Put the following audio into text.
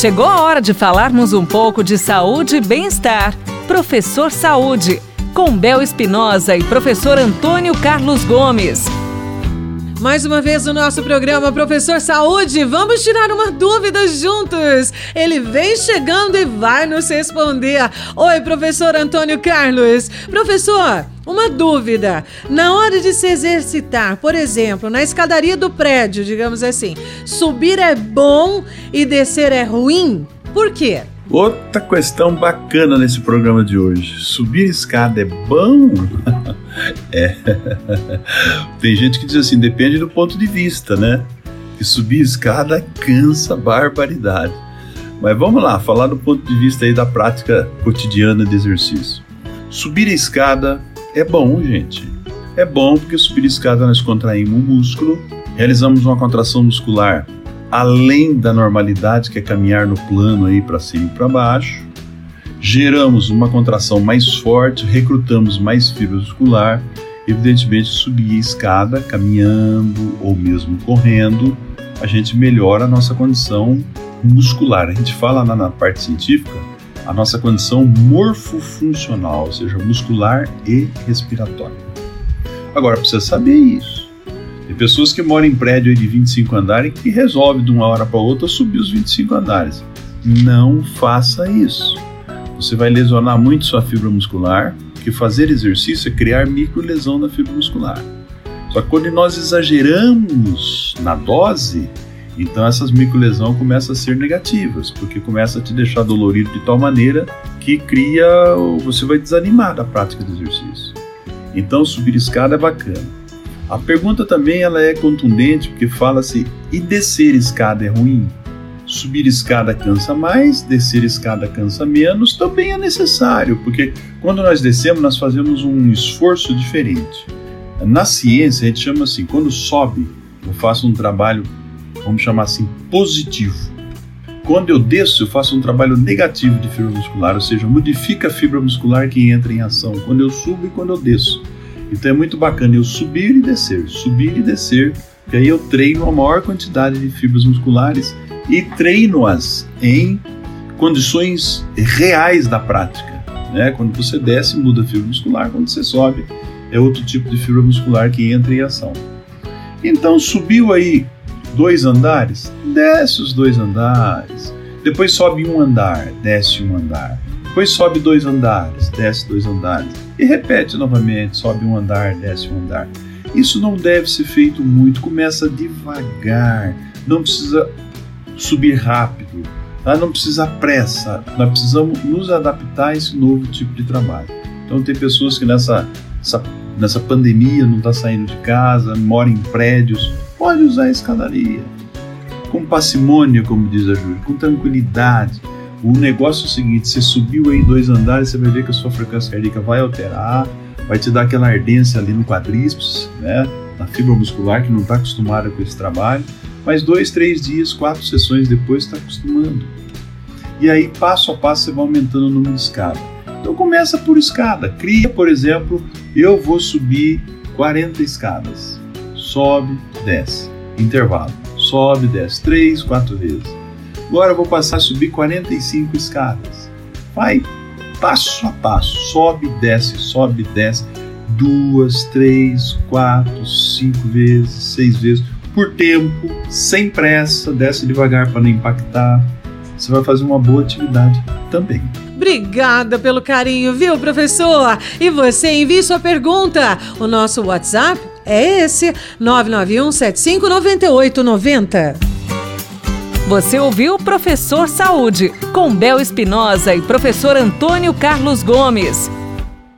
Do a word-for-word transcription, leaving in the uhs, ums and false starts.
Chegou a hora de falarmos um pouco de saúde e bem-estar. Professor Saúde, com Bel Espinosa e professor Antônio Carlos Gomes. Mais uma vez o nosso programa Professor Saúde, vamos tirar uma dúvida juntos. Ele vem chegando e vai nos responder. Oi, professor Antônio Carlos. Professor, uma dúvida. Na hora de se exercitar, por exemplo, na escadaria do prédio, digamos assim, subir é bom e descer é ruim? Por quê? Outra questão bacana nesse programa de hoje. Subir escada é bom? É. Tem gente que diz assim, depende do ponto de vista, né? Que subir escada cansa, barbaridade. Mas vamos lá, falar do ponto de vista aí da prática cotidiana de exercício. Subir a escada é bom, gente. É bom porque subir a escada nós contraímos um músculo, realizamos uma contração muscular além da normalidade, que é caminhar no plano aí para cima e para baixo, geramos uma contração mais forte, recrutamos mais fibra muscular, evidentemente subir a escada, caminhando ou mesmo correndo, a gente melhora a nossa condição muscular. A gente fala na, na parte científica, a nossa condição morfofuncional, ou seja, muscular e respiratória. Agora, precisa saber isso. Tem pessoas que moram em prédio de vinte e cinco andares e que resolvem de uma hora para outra subir os vinte e cinco andares. Não faça isso. Você vai lesionar muito sua fibra muscular, porque fazer exercício é criar microlesão na fibra muscular. Só que quando nós exageramos na dose, então essas microlesões começam a ser negativas, porque começa a te deixar dolorido de tal maneira que cria, você vai desanimar da prática do exercício. Então subir escada é bacana. A pergunta também ela é contundente, porque fala-se, e descer escada é ruim? Subir escada cansa mais, descer escada cansa menos, também é necessário, porque quando nós descemos, nós fazemos um esforço diferente. Na ciência, a gente chama assim, quando sobe, eu faço um trabalho, vamos chamar assim, positivo. Quando eu desço, eu faço um trabalho negativo de fibra muscular, ou seja, modifica a fibra muscular que entra em ação, quando eu subo e quando eu desço. Então é muito bacana eu subir e descer, subir e descer, porque aí eu treino a maior quantidade de fibras musculares e treino-as em condições reais da prática, né? Quando você desce, muda a fibra muscular, quando você sobe, é outro tipo de fibra muscular que entra em ação. Então subiu aí dois andares, desce os dois andares, depois sobe um andar, desce um andar. Depois sobe dois andares, desce dois andares e repete novamente, sobe um andar, desce um andar. Isso não deve ser feito muito, começa devagar, não precisa subir rápido, tá? Não precisa pressa, nós precisamos nos adaptar a esse novo tipo de trabalho. Então tem pessoas que nessa, essa, nessa pandemia não está saindo de casa, moram em prédios, pode usar a escadaria, com parcimônia, como diz a Júlia, com tranquilidade. O negócio é o seguinte, você subiu aí dois andares, você vai ver que a sua frequência cardíaca vai alterar, vai te dar aquela ardência ali no quadríceps, né, na fibra muscular que não está acostumada com esse trabalho, mas dois, três dias, quatro sessões depois está acostumando. E aí, passo a passo, você vai aumentando o número de escada. Então, começa por escada. Cria, por exemplo, eu vou subir quarenta escadas. Sobe, desce. Intervalo. Sobe, desce. Três, quatro vezes. Agora eu vou passar a subir quarenta e cinco escadas. Vai passo a passo, sobe, desce, sobe, desce, duas, três, quatro, cinco vezes, seis vezes, por tempo, sem pressa, desce devagar para não impactar. Você vai fazer uma boa atividade também. Obrigada pelo carinho, viu, professor? E você, envie sua pergunta. O nosso WhatsApp é esse, nove nove um, sete cinco nove oito nove zero. Você ouviu Professor Saúde, com Bel Espinosa e professor Antônio Carlos Gomes.